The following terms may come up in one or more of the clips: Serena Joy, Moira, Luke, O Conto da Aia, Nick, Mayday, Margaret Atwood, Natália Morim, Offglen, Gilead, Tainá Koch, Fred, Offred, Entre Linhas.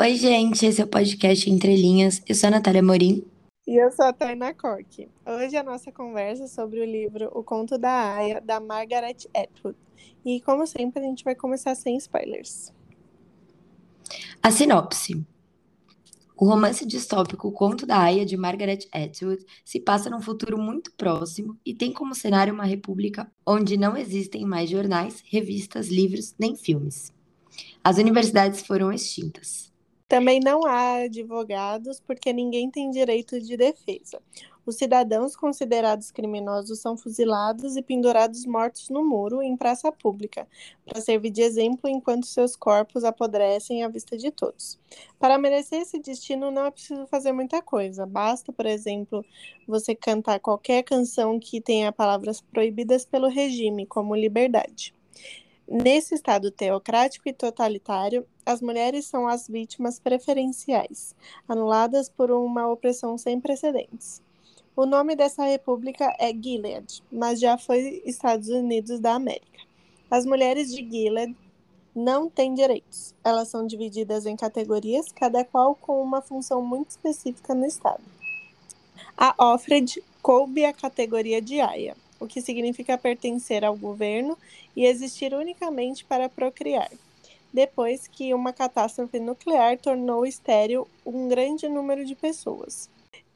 Oi, gente, esse é o podcast Entre Linhas. Eu sou a Natália Morim. E eu sou a Tainá Koch. Hoje a nossa conversa é sobre o livro O Conto da Aia, da Margaret Atwood. E, como sempre, a gente vai começar sem spoilers. A sinopse. O romance distópico O Conto da Aia, de Margaret Atwood, se passa num futuro muito próximo e tem como cenário uma república onde não existem mais jornais, revistas, livros nem filmes. As universidades foram extintas. Também não há advogados, porque ninguém tem direito de defesa. Os cidadãos considerados criminosos são fuzilados e pendurados mortos no muro em praça pública, para servir de exemplo enquanto seus corpos apodrecem à vista de todos. Para merecer esse destino não é preciso fazer muita coisa. Basta, por exemplo, você cantar qualquer canção que tenha palavras proibidas pelo regime, como liberdade. Nesse estado teocrático e totalitário, as mulheres são as vítimas preferenciais, anuladas por uma opressão sem precedentes. O nome dessa república é Gilead, mas já foi Estados Unidos da América. As mulheres de Gilead não têm direitos. Elas são divididas em categorias, cada qual com uma função muito específica no estado. A Offred coube a categoria de Aia, o que significa pertencer ao governo e existir unicamente para procriar, depois que uma catástrofe nuclear tornou estéril um grande número de pessoas.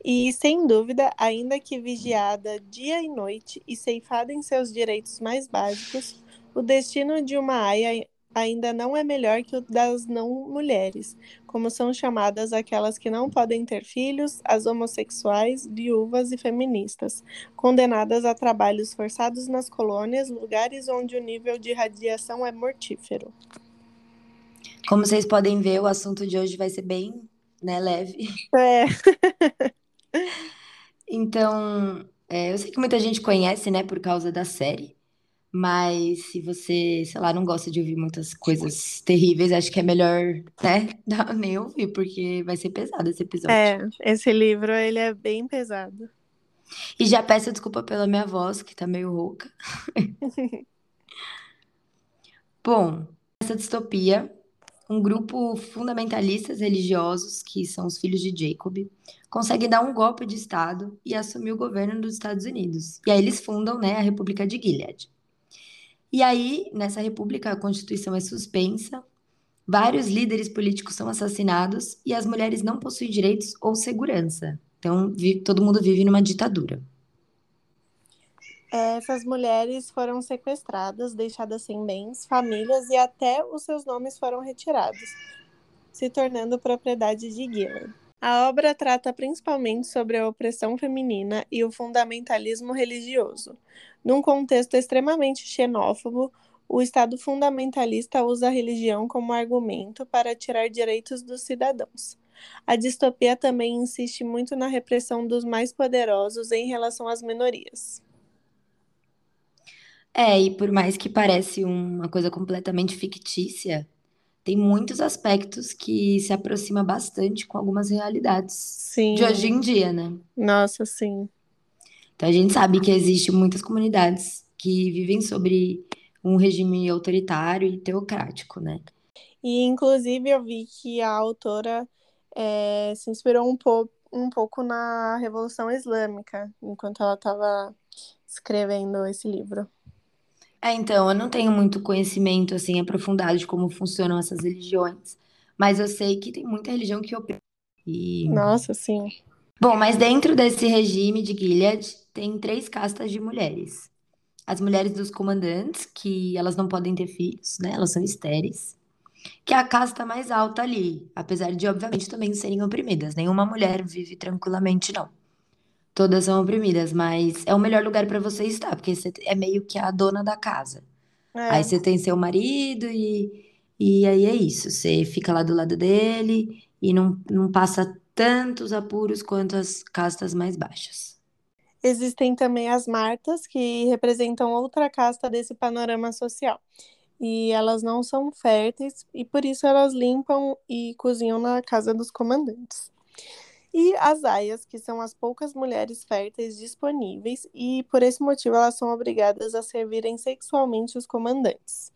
E, sem dúvida, ainda que vigiada dia e noite e ceifada em seus direitos mais básicos, o destino de uma aia ainda não é melhor que o das não-mulheres, como são chamadas aquelas que não podem ter filhos, as homossexuais, viúvas e feministas, condenadas a trabalhos forçados nas colônias, lugares onde o nível de radiação é mortífero. Como vocês podem ver, o assunto de hoje vai ser bem, né, leve. É. Então, eu sei que muita gente conhece, né, por causa da série. Mas se você, sei lá, não gosta de ouvir muitas coisas terríveis, acho que é melhor, né, nem ouvir, porque vai ser pesado esse episódio. É, esse livro, ele é bem pesado. E já peço desculpa pela minha voz, que tá meio rouca. Bom, essa distopia, um grupo fundamentalistas religiosos, que são os filhos de Jacob, consegue dar um golpe de Estado e assumir o governo dos Estados Unidos. E aí eles fundam, né, a República de Gilead. E aí, nessa república, a Constituição é suspensa, vários líderes políticos são assassinados e as mulheres não possuem direitos ou segurança. Então, todo mundo vive numa ditadura. Essas mulheres foram sequestradas, deixadas sem bens, famílias e até os seus nomes foram retirados, se tornando propriedade de Gilead. A obra trata principalmente sobre a opressão feminina e o fundamentalismo religioso. Num contexto extremamente xenófobo, o Estado fundamentalista usa a religião como argumento para tirar direitos dos cidadãos. A distopia também insiste muito na repressão dos mais poderosos em relação às minorias. E por mais que pareça uma coisa completamente fictícia, tem muitos aspectos que se aproximam bastante com algumas realidades de hoje em dia, né? Nossa, sim. Então, a gente sabe que existem muitas comunidades que vivem sobre um regime autoritário e teocrático, né? E, inclusive, eu vi que a autora se inspirou um pouco na Revolução Islâmica, enquanto ela estava escrevendo esse livro. Então, eu não tenho muito conhecimento, assim, aprofundado de como funcionam essas religiões, mas eu sei que tem muita religião que oprime. Nossa, sim. Bom, mas dentro desse regime de Gilead, tem 3 castas de mulheres. As mulheres dos comandantes, que elas não podem ter filhos, né? Elas são estéreis. Que é a casta mais alta ali, apesar de, obviamente, também serem oprimidas. Nenhuma mulher vive tranquilamente, não. Todas são oprimidas, mas é o melhor lugar para você estar, porque você é meio que a dona da casa. Aí você tem seu marido e aí é isso. Você fica lá do lado dele e não passa tantos apuros quanto as castas mais baixas. Existem também as Martas, que representam outra casta desse panorama social. E elas não são férteis, e por isso elas limpam e cozinham na casa dos comandantes. E as Aias, que são as poucas mulheres férteis disponíveis, e por esse motivo elas são obrigadas a servirem sexualmente os comandantes.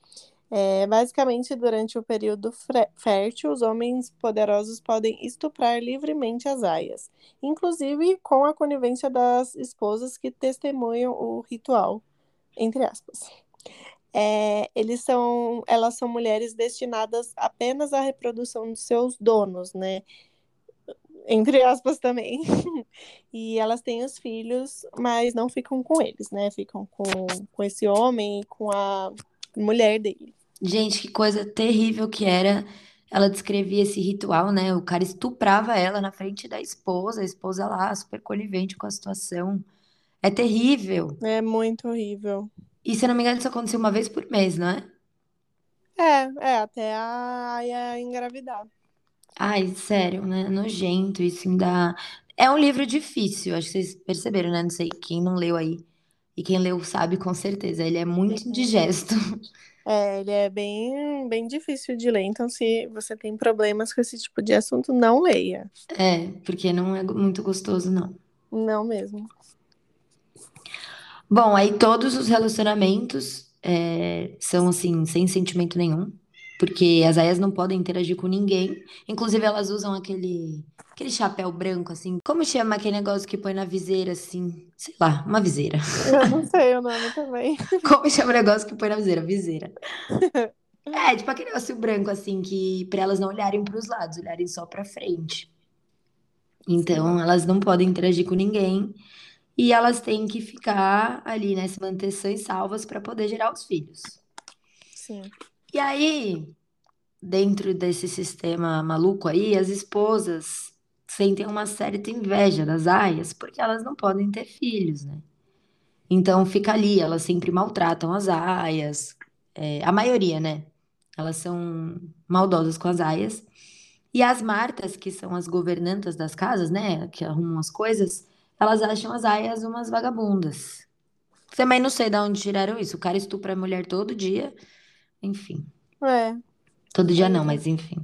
Basicamente, durante o período fértil, os homens poderosos podem estuprar livremente as aias, inclusive com a conivência das esposas que testemunham o ritual, entre aspas. Elas são mulheres destinadas apenas à reprodução de seus donos, né? Entre aspas também. E elas têm os filhos, mas não ficam com eles, né? Ficam com esse homem e com a mulher dele. Gente, que coisa terrível que era. Ela descrevia esse ritual, né? O cara estuprava ela na frente da esposa. A esposa lá, super conivente com a situação. É terrível. É muito horrível. E, se eu não me engano, isso acontecia uma vez por mês, não é? Até a Aia engravidar. Ai, sério, né? Nojento, isso ainda... É um livro difícil, acho que vocês perceberam, né? Não sei, quem não leu aí. E quem leu sabe com certeza, ele é muito indigesto. Ele é bem, bem difícil de ler, então se você tem problemas com esse tipo de assunto, não leia. Porque não é muito gostoso, não. Não mesmo. Bom, aí todos os relacionamentos são assim, sem sentimento nenhum, porque as aias não podem interagir com ninguém. Inclusive, elas usam aquele chapéu branco, assim. Como chama aquele negócio que põe na viseira, assim? Sei lá, uma viseira. Eu não sei o nome também. Como chama o negócio que põe na viseira? Viseira. Tipo aquele negócio branco, assim, que pra elas não olharem pros lados, olharem só pra frente. Então, elas não podem interagir com ninguém. E elas têm que ficar ali, né? Se manter sãs e salvas pra poder gerar os filhos. Sim. E aí, dentro desse sistema maluco aí, as esposas sentem uma certa inveja das aias, porque elas não podem ter filhos, né? Então fica ali, elas sempre maltratam as aias, a maioria, né? Elas são maldosas com as aias. E as martas, que são as governantas das casas, né? Que arrumam as coisas, elas acham as aias umas vagabundas. Também não sei de onde tiraram isso. O cara estupra a mulher todo dia... Enfim. Todo dia não, mas enfim.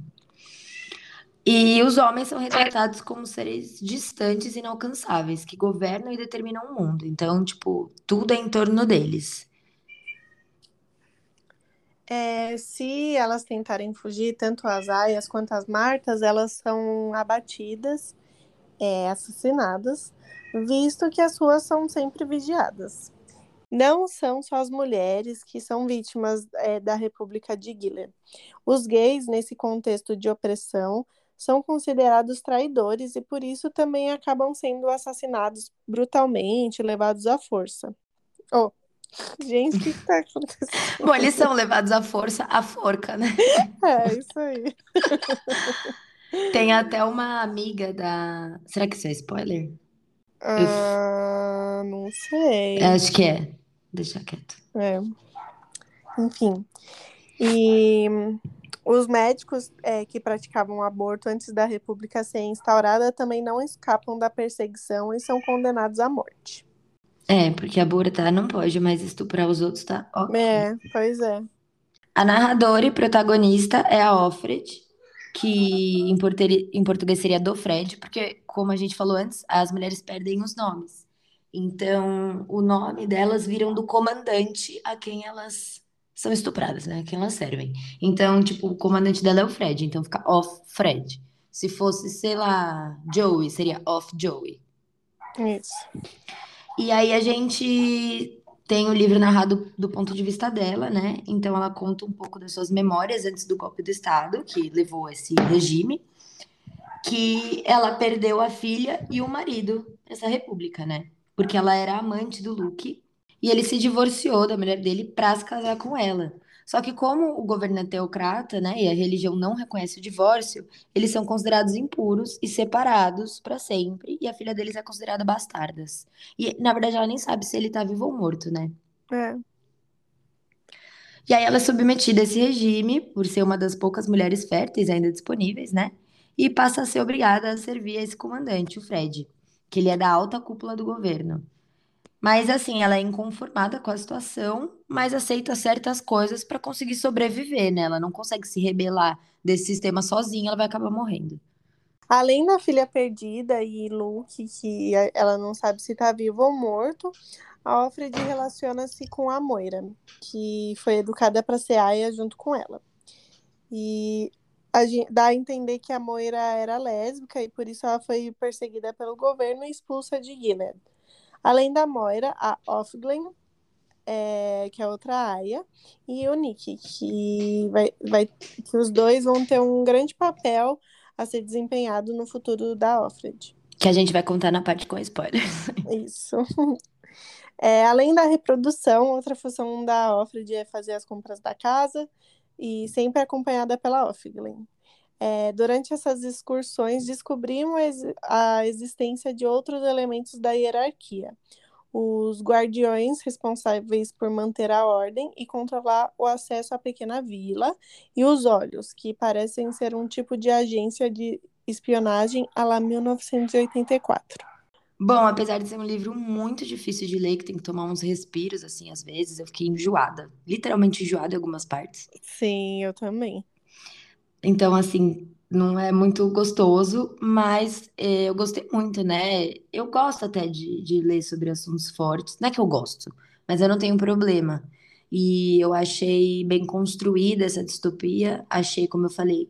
E os homens são retratados como seres distantes e inalcançáveis, que governam e determinam o mundo. Então, tipo, tudo é em torno deles. Se elas tentarem fugir, tanto as aias quanto as martas, elas são abatidas, assassinadas, visto que as ruas são sempre vigiadas. Não são só as mulheres que são vítimas da República de Gilead. Os gays, nesse contexto de opressão, são considerados traidores e, por isso, também acabam sendo assassinados brutalmente, levados à força. Oh, gente, o que está acontecendo? Bom, eles são levados à força, à forca, né? Isso aí. Tem até uma amiga da... Será que isso é spoiler? Não sei. Acho que é. Deixa quieto. Enfim. E os médicos que praticavam aborto antes da República ser instaurada também não escapam da perseguição e são condenados à morte. Porque abortar não pode, mas estuprar os outros tá ok. Pois é. A narradora e protagonista é a Offred, que em português seria do Fred, porque, como a gente falou antes, as mulheres perdem os nomes. Então, o nome delas viram do comandante a quem elas são estupradas, né? A quem elas servem. Então, tipo, o comandante dela é o Fred, então fica Off Fred. Se fosse, sei lá, Joey, seria Off Joey. Isso. E aí a gente tem o livro narrado do ponto de vista dela, né? Então ela conta um pouco das suas memórias antes do golpe do Estado, que levou a esse regime, que ela perdeu a filha e o marido nessa república, né? Porque ela era amante do Luke e ele se divorciou da mulher dele para se casar com ela. Só que como o governo é teocrata, né, e a religião não reconhece o divórcio, eles são considerados impuros e separados para sempre, e a filha deles é considerada bastardas. E, na verdade, ela nem sabe se ele tá vivo ou morto, né? E aí ela é submetida a esse regime, por ser uma das poucas mulheres férteis ainda disponíveis, né? E passa a ser obrigada a servir a esse comandante, o Fred, que ele é da alta cúpula do governo. Mas, assim, ela é inconformada com a situação, mas aceita certas coisas para conseguir sobreviver, né? Ela não consegue se rebelar desse sistema sozinha, ela vai acabar morrendo. Além da filha perdida e Luke, que ela não sabe se tá vivo ou morto, a Offred relaciona-se com a Moira, que foi educada para ser Aia junto com ela. E dá a entender que a Moira era lésbica e por isso ela foi perseguida pelo governo e expulsa de Gilead. Além da Moira, a Offglen, que é outra Aia, e o Nick, que os dois vão ter um grande papel a ser desempenhado no futuro da Offred. Que a gente vai contar na parte com spoilers. Isso. Além da reprodução, outra função da Offred é fazer as compras da casa e sempre acompanhada pela Offglen. Durante essas excursões, descobrimos a existência de outros elementos da hierarquia. Os guardiões responsáveis por manter a ordem e controlar o acesso à pequena vila, e os olhos, que parecem ser um tipo de agência de espionagem à la 1984. Bom, apesar de ser um livro muito difícil de ler, que tem que tomar uns respiros, assim, às vezes, eu fiquei enjoada. Literalmente enjoada em algumas partes. Sim, eu também. Então, assim, não é muito gostoso, mas eu gostei muito, né? Eu gosto até de ler sobre assuntos fortes. Não é que eu gosto, mas eu não tenho problema. E eu achei bem construída essa distopia. Achei, como eu falei,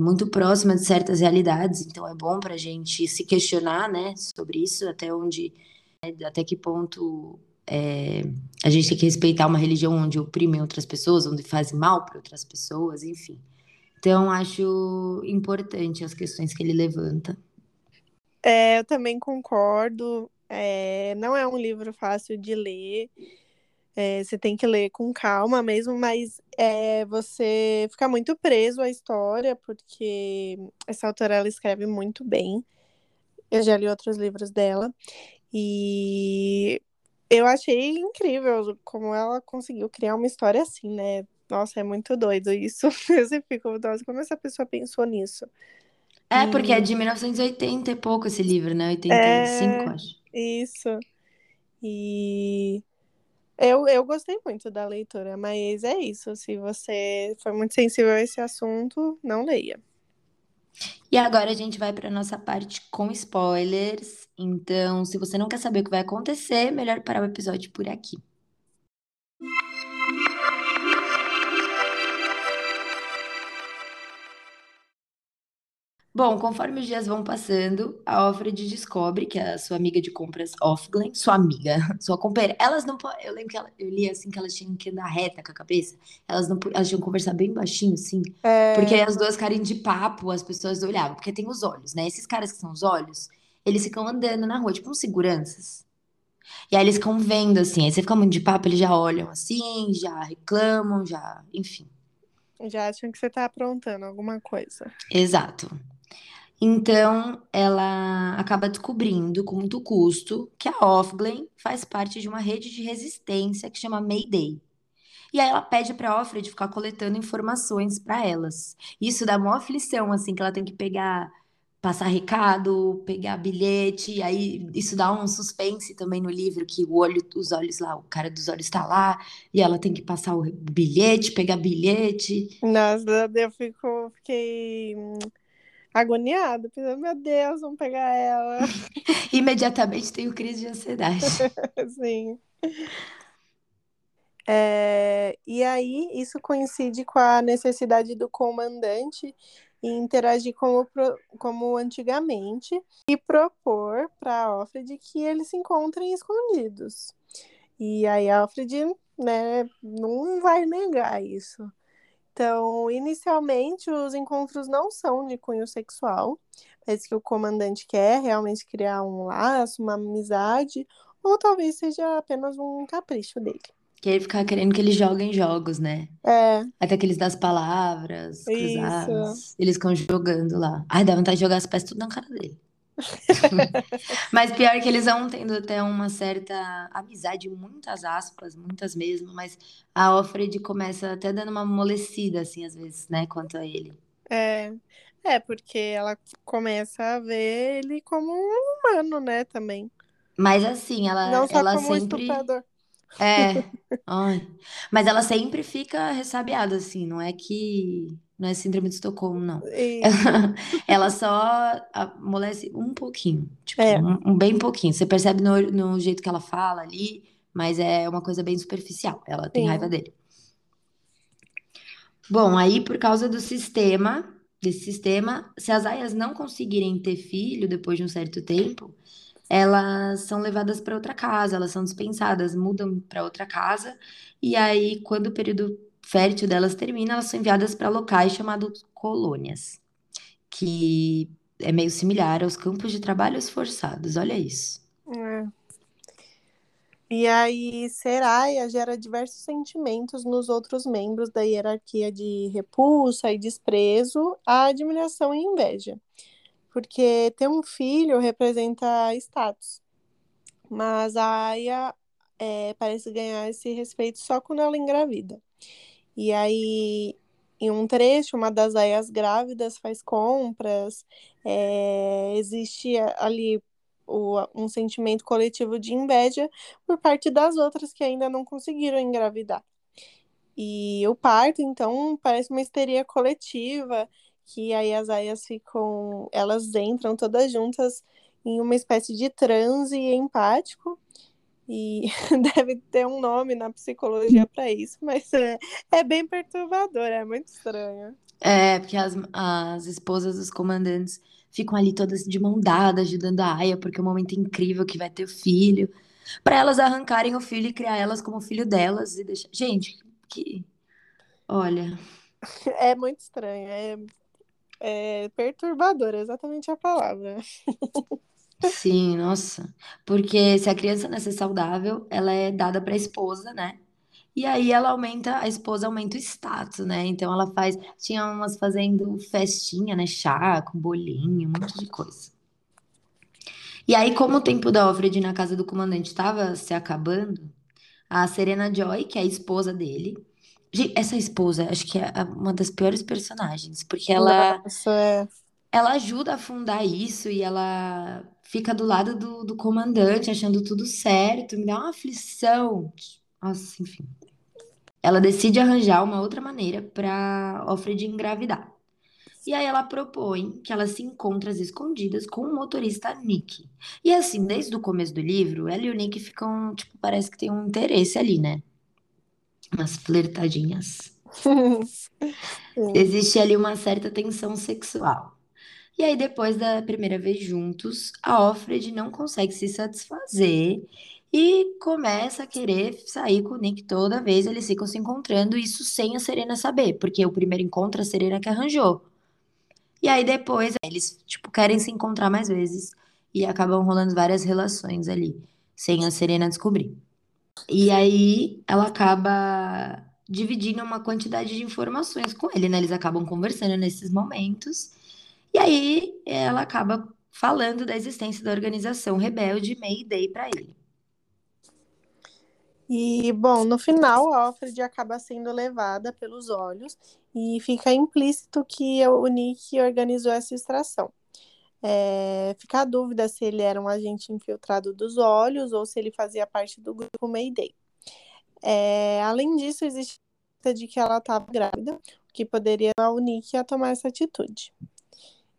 muito próxima de certas realidades. Então é bom pra gente se questionar, né, sobre isso, até que ponto a gente tem que respeitar uma religião onde oprimem outras pessoas, onde faz mal para outras pessoas, enfim. Então, acho importante as questões que ele levanta. Eu também concordo. Não é um livro fácil de ler. Você tem que ler com calma mesmo, mas você fica muito preso à história, porque essa autora ela escreve muito bem. Eu já li outros livros dela. E eu achei incrível como ela conseguiu criar uma história assim, né? Nossa, é muito doido isso. Eu sempre fico, nossa, como essa pessoa pensou nisso? Porque é de 1980 e pouco esse livro, né? 85, acho. Isso. E eu gostei muito da leitura, mas é isso. Se você for muito sensível a esse assunto, não leia. E agora a gente vai para a nossa parte com spoilers. Então, se você não quer saber o que vai acontecer, melhor parar o episódio por aqui. Bom, conforme os dias vão passando, a Offred descobre que a sua amiga de compras, Offglen, sua companheira, elas não podem. Eu lembro que eu li assim que elas tinham que andar reta com a cabeça. Elas tinham que conversar bem baixinho, assim. Porque as duas carinhas de papo, as pessoas olhavam, porque tem os olhos, né? Esses caras que são os olhos, eles ficam andando na rua, tipo uns seguranças. E aí eles ficam vendo, assim, aí você fica muito de papo, eles já olham assim, já reclamam, já, enfim. Já acham que você tá aprontando alguma coisa. Exato. Então, ela acaba descobrindo, com muito custo, que a Offglen faz parte de uma rede de resistência que chama Mayday. E aí ela pede para a Offred ficar coletando informações para elas. Isso dá uma aflição, assim, que ela tem que pegar, passar recado, pegar bilhete, e aí isso dá um suspense também no livro, que os olhos lá, o cara dos olhos tá lá, e ela tem que passar o bilhete, pegar bilhete. Nossa, eu fiquei... agoniada, pensando, meu Deus, vamos pegar ela. Imediatamente tenho crise de ansiedade. Sim. E aí, isso coincide com a necessidade do comandante em interagir como antigamente e propor para a Offred que eles se encontrem escondidos. E aí a Offred, né, não vai negar isso. Então, inicialmente, os encontros não são de cunho sexual. Parece que o comandante quer realmente criar um laço, uma amizade, ou talvez seja apenas um capricho dele. Que ele fica querendo que eles joguem jogos, né? Até que eles dão as palavras cruzadas. Isso. Eles ficam jogando lá. Ai, dá vontade de jogar as peças tudo na cara dele. Mas pior que eles vão tendo até uma certa amizade, muitas aspas, muitas mesmo, mas a Offred começa até dando uma amolecida, assim, às vezes, né, quanto a ele. Porque ela começa a ver ele como um humano, né, também. Mas assim, não só ela como sempre... estuprador. Mas ela sempre fica ressabiada, assim, não é que... Não é síndrome de Estocolmo, não. Ela só amolece um pouquinho. Tipo, bem pouquinho. Você percebe no jeito que ela fala ali, mas é uma coisa bem superficial. Ela tem raiva dele. Bom, aí por causa do sistema, se as aias não conseguirem ter filho depois de um certo tempo, elas são levadas para outra casa, elas são dispensadas, mudam para outra casa, e aí quando o período fértil delas termina, elas são enviadas para locais chamados colônias, que é meio similar aos campos de trabalhos forçados, olha isso. E aí, ser aia gera diversos sentimentos nos outros membros da hierarquia de repulsa e desprezo, a admiração e inveja. Porque ter um filho representa status. Mas a aia parece ganhar esse respeito só quando ela engravida. E aí, em um trecho, uma das aias grávidas faz compras, existe ali um sentimento coletivo de inveja por parte das outras que ainda não conseguiram engravidar. E o parto, então, parece uma histeria coletiva, que aí as aias elas entram todas juntas em uma espécie de transe empático, e deve ter um nome na psicologia para isso, mas é bem perturbador, é muito estranho. Porque as esposas dos comandantes ficam ali todas de mão dada, ajudando a aia, porque é um momento incrível que vai ter o filho, para elas arrancarem o filho e criar elas como filho delas e deixar... Gente, olha... É muito estranho, é perturbador, é exatamente a palavra. Sim, nossa, porque se a criança não é saudável, ela é dada para a esposa, né? E aí a esposa aumenta o status, né? Então ela tinha umas fazendo festinha, né? Chá, com bolinho, um monte de coisa. E aí, como o tempo da Offred na casa do comandante estava se acabando, a Serena Joy, que é a esposa dele... Gente, essa esposa, acho que é uma das piores personagens, porque ela ajuda a fundar isso e ela fica do lado do comandante, achando tudo certo, me dá uma aflição... Nossa, enfim. Ela decide arranjar uma outra maneira para Offred engravidar. E aí ela propõe que ela se encontre às escondidas com o motorista Nick. E assim, desde o começo do livro, ela e o Nick ficam, tipo, parece que tem um interesse ali, né? Umas flertadinhas. Existe ali uma certa tensão sexual. E aí, depois da primeira vez juntos, a Offred não consegue se satisfazer e começa a querer sair com o Nick toda vez, eles ficam se encontrando, isso sem a Serena saber, porque o primeiro encontro a Serena que arranjou. E aí depois eles, tipo, querem se encontrar mais vezes e acabam rolando várias relações ali, sem a Serena descobrir. E aí ela acaba dividindo uma quantidade de informações com ele, né? Eles acabam conversando nesses momentos. E aí ela acaba falando da existência da organização rebelde Mayday para ele. E, bom, no final, a Offred acaba sendo levada pelos olhos e fica implícito que o Nick organizou essa extração. Fica a dúvida se ele era um agente infiltrado dos olhos ou se ele fazia parte do grupo Mayday. Além disso, existe a dúvida de que ela estava grávida, o que poderia levar o Nick a tomar essa atitude.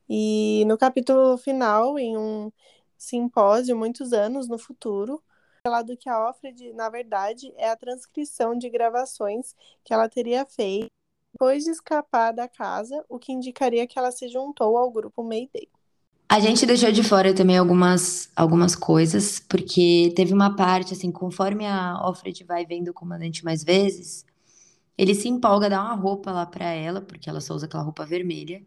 E no capítulo final, em um simpósio, muitos anos no futuro, revelado que a Offred, na verdade, é a transcrição de gravações que ela teria feito depois de escapar da casa, o que indicaria que ela se juntou ao grupo Mayday. A gente deixou de fora também algumas coisas, porque teve uma parte, assim, conforme a Offred vai vendo o comandante mais vezes, ele se empolga, dá uma roupa lá pra ela, porque ela só usa aquela roupa vermelha,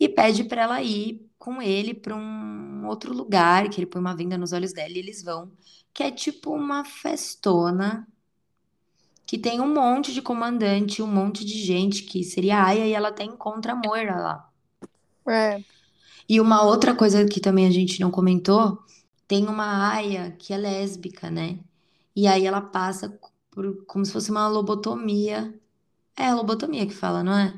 e pede pra ela ir com ele pra um outro lugar, que ele põe uma venda nos olhos dela e eles vão, que é tipo uma festona que tem um monte de comandante, um monte de gente que seria aia, e ela até encontra a Moira lá. E uma outra coisa que também a gente não comentou, tem uma aia que é lésbica, né? E aí ela passa por como se fosse uma lobotomia. É lobotomia que fala, não é?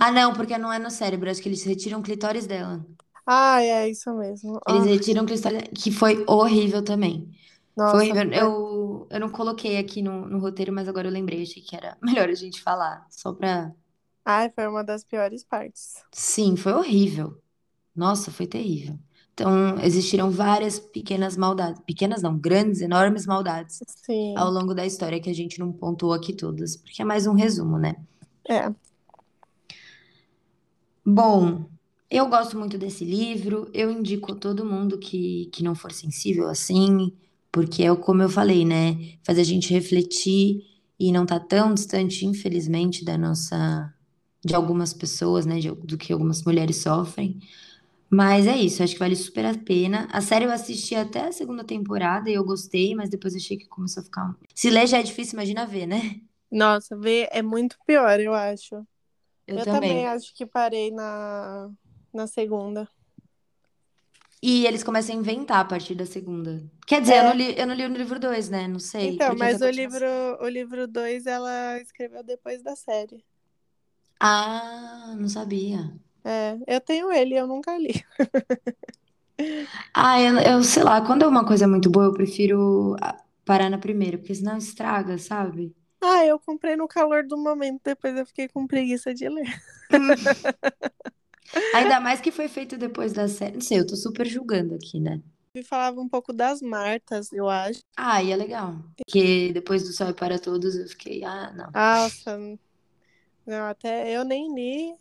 Ah, não, porque não é no cérebro, acho que eles retiram o clitóris dela. É isso mesmo. Eles retiram o clitóris, que foi horrível também. Nossa, foi horrível. Eu não coloquei aqui no roteiro, mas agora eu lembrei, achei que era melhor a gente falar, só pra Ai, foi uma das piores partes. Sim, foi horrível. Nossa, foi terrível. Então, existiram várias pequenas maldades. Pequenas não, grandes, enormes maldades Sim. ao longo da história que a gente não pontuou aqui todas, porque é mais um resumo, né? É. Bom, eu gosto muito desse livro, eu indico a todo mundo que não for sensível assim, porque é como eu falei, né? Faz a gente refletir e não tá tão distante, infelizmente, da nossa... de algumas pessoas, né? Do que algumas mulheres sofrem. Mas é isso, acho que vale super a pena. A série eu assisti até a segunda temporada e eu gostei, mas depois achei que começou a ficar... Se ler já é difícil, imagina ver, né? Nossa, ver é muito pior, eu acho. Eu também acho que parei na segunda. E eles começam a inventar a partir da segunda. Quer dizer, eu não li o livro 2, né? Não sei. Então, mas o livro 2 ela escreveu depois da série. Ah, não sabia. É, eu tenho ele, eu nunca li. eu sei lá, quando é uma coisa muito boa, eu prefiro parar na primeira, porque senão estraga, sabe? Ah, eu comprei no calor do momento, depois eu fiquei com preguiça de ler. Ainda mais que foi feito depois da série. Não sei, eu tô super julgando aqui, né? Eu falava um pouco das Martas, eu acho. Ah, e é legal. Porque depois do Sol para Todos, eu fiquei, não. Nossa, não, até eu nem li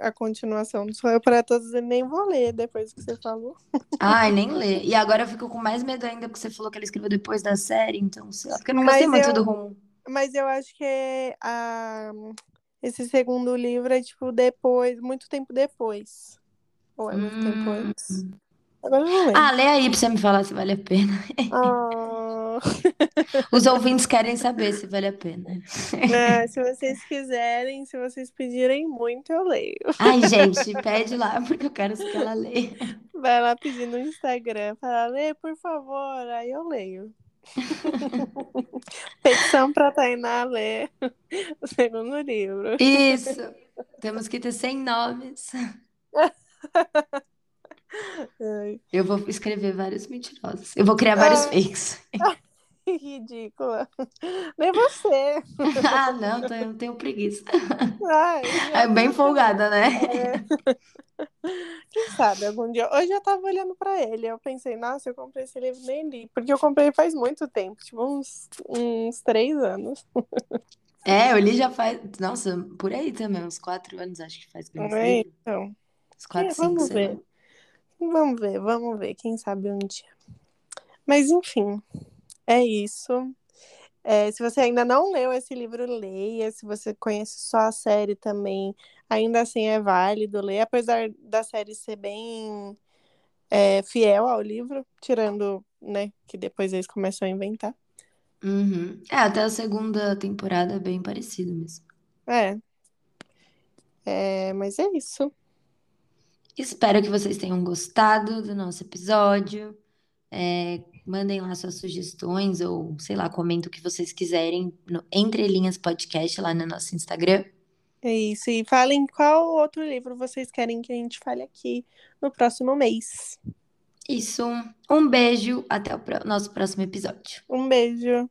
a continuação do Sol para Todos, eu nem vou ler depois que você falou. Ai, nem lê. E agora eu fico com mais medo ainda, porque você falou que ela escreveu depois da série, então sei lá, porque eu não gostei muito do rumo. Mas eu acho que esse segundo livro é, tipo, depois, muito tempo depois. Ou é muito tempo antes? Agora eu não lembro. Ah, lê aí pra você me falar se vale a pena. Os ouvintes querem saber se vale a pena. É, se vocês quiserem, se vocês pedirem muito, eu leio. Ai, gente, pede lá, porque eu quero que ela leia. Vai lá pedir no Instagram, fala, lê, por favor, aí eu leio. Petição pra Tainá ler o segundo livro. Isso, temos que ter 100 nomes. Eu vou escrever vários mentirosos. Eu vou criar vários fakes. Ridícula. Nem você. Não, eu tenho preguiça. É bem folgada, né? É. Quem sabe, algum dia. Hoje eu tava olhando pra ele, eu pensei, nossa, eu comprei esse livro, nem li, porque eu comprei faz muito tempo, tipo uns 3 anos. É, eu li já faz, nossa, por aí também, uns 4 anos, acho que faz. Então. Uns 4, 5, vamos ver. Lá. Vamos ver, quem sabe um dia. Mas enfim, é isso. Se você ainda não leu esse livro, leia. Se você conhece só a série também, ainda assim é válido ler. Apesar da série ser bem fiel ao livro, tirando, né, que depois eles começam a inventar. Uhum. É, até a segunda temporada é bem parecido mesmo. Mas é isso. Espero que vocês tenham gostado do nosso episódio. Mandem lá suas sugestões ou, sei lá, comentem o que vocês quiserem no Entre Linhas Podcast lá no nosso Instagram. É isso, e falem qual outro livro vocês querem que a gente fale aqui no próximo mês. Isso, um beijo, até o nosso próximo episódio. Um beijo.